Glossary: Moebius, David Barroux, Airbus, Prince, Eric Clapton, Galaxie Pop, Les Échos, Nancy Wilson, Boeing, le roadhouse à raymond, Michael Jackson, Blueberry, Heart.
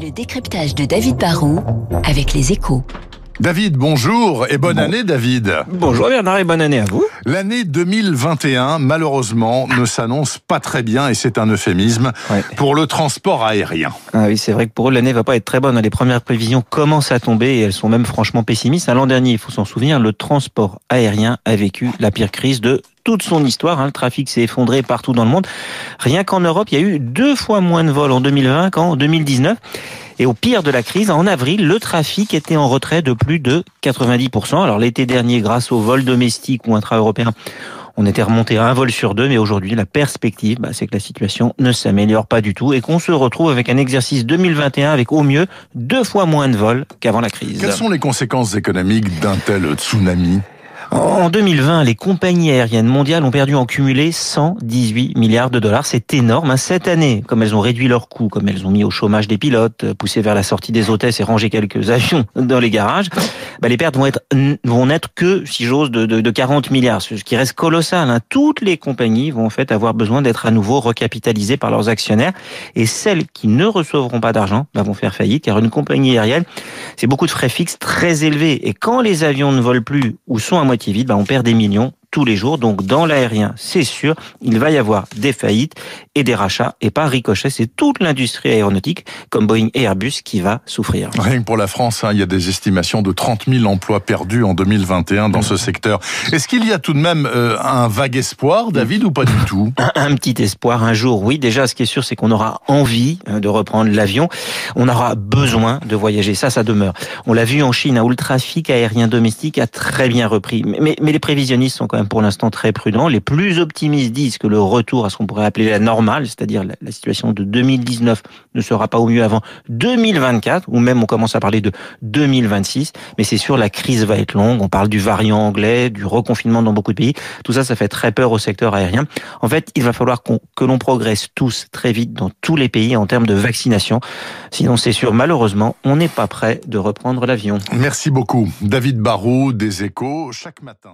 Le décryptage de David Barroux avec Les Échos. David, bonjour et bonne année David. Bonjour Bernard et bonne année à vous. L'année 2021, malheureusement, ne s'annonce pas très bien, et c'est un euphémisme, pour le transport aérien. Ah oui, c'est vrai que pour eux, l'année va pas être très bonne. Les premières prévisions commencent à tomber et elles sont même franchement pessimistes. L'an dernier, il faut s'en souvenir, le transport aérien a vécu la pire crise de toute son histoire. Le trafic s'est effondré partout dans le monde. Rien qu'en Europe, il y a eu 2 fois moins de vols en 2020 qu'en 2019. Et au pire de la crise, en avril, le trafic était en retrait de plus de 90%. Alors l'été dernier, grâce aux vols domestiques ou intra-européens, on était remonté à 1 vol sur 2, mais aujourd'hui, la perspective, c'est que la situation ne s'améliore pas du tout et qu'on se retrouve avec un exercice 2021 avec au mieux 2 fois moins de vols qu'avant la crise. Quelles sont les conséquences économiques d'un tel tsunami ? En 2020, les compagnies aériennes mondiales ont perdu en cumulé 118 milliards de dollars. C'est énorme. Cette année, comme elles ont réduit leurs coûts, comme elles ont mis au chômage des pilotes, poussé vers la sortie des hôtesses et rangé quelques avions dans les garages, les pertes vont être que, si j'ose, de 40 milliards, ce qui reste colossal. Toutes les compagnies vont en fait avoir besoin d'être à nouveau recapitalisées par leurs actionnaires, et celles qui ne recevront pas d'argent vont faire faillite, car une compagnie aérienne, c'est beaucoup de frais fixes très élevés, et quand les avions ne volent plus ou sont à moitié vide, on perd des millions tous les jours. Donc dans l'aérien, c'est sûr, il va y avoir des faillites et des rachats, et par ricochet, c'est toute l'industrie aéronautique comme Boeing et Airbus qui va souffrir. Rien que pour la France, il y a des estimations de 30 000 emplois perdus en 2021 dans ce secteur. Est-ce qu'il y a tout de même un vague espoir, David, ou pas du tout ? Un petit espoir, un jour, oui. Déjà, ce qui est sûr, c'est qu'on aura envie de reprendre l'avion. On aura besoin de voyager, ça demeure. On l'a vu en Chine, où le trafic aérien domestique a très bien repris. Mais les prévisionnistes sont quand même pour l'instant très prudents. Les plus optimistes disent que le retour à ce qu'on pourrait appeler la normale, c'est-à-dire la situation de 2019, ne sera pas au mieux avant 2024, ou même on commence à parler de 2026. Mais c'est sûr, la crise va être longue. On parle du variant anglais, du reconfinement dans beaucoup de pays. Tout ça, ça fait très peur au secteur aérien. En fait, il va falloir que l'on progresse tous très vite dans tous les pays en termes de vaccination. Sinon, c'est sûr, malheureusement, on n'est pas prêt de reprendre l'avion. Merci beaucoup. David Barroux, des Échos, chaque matin.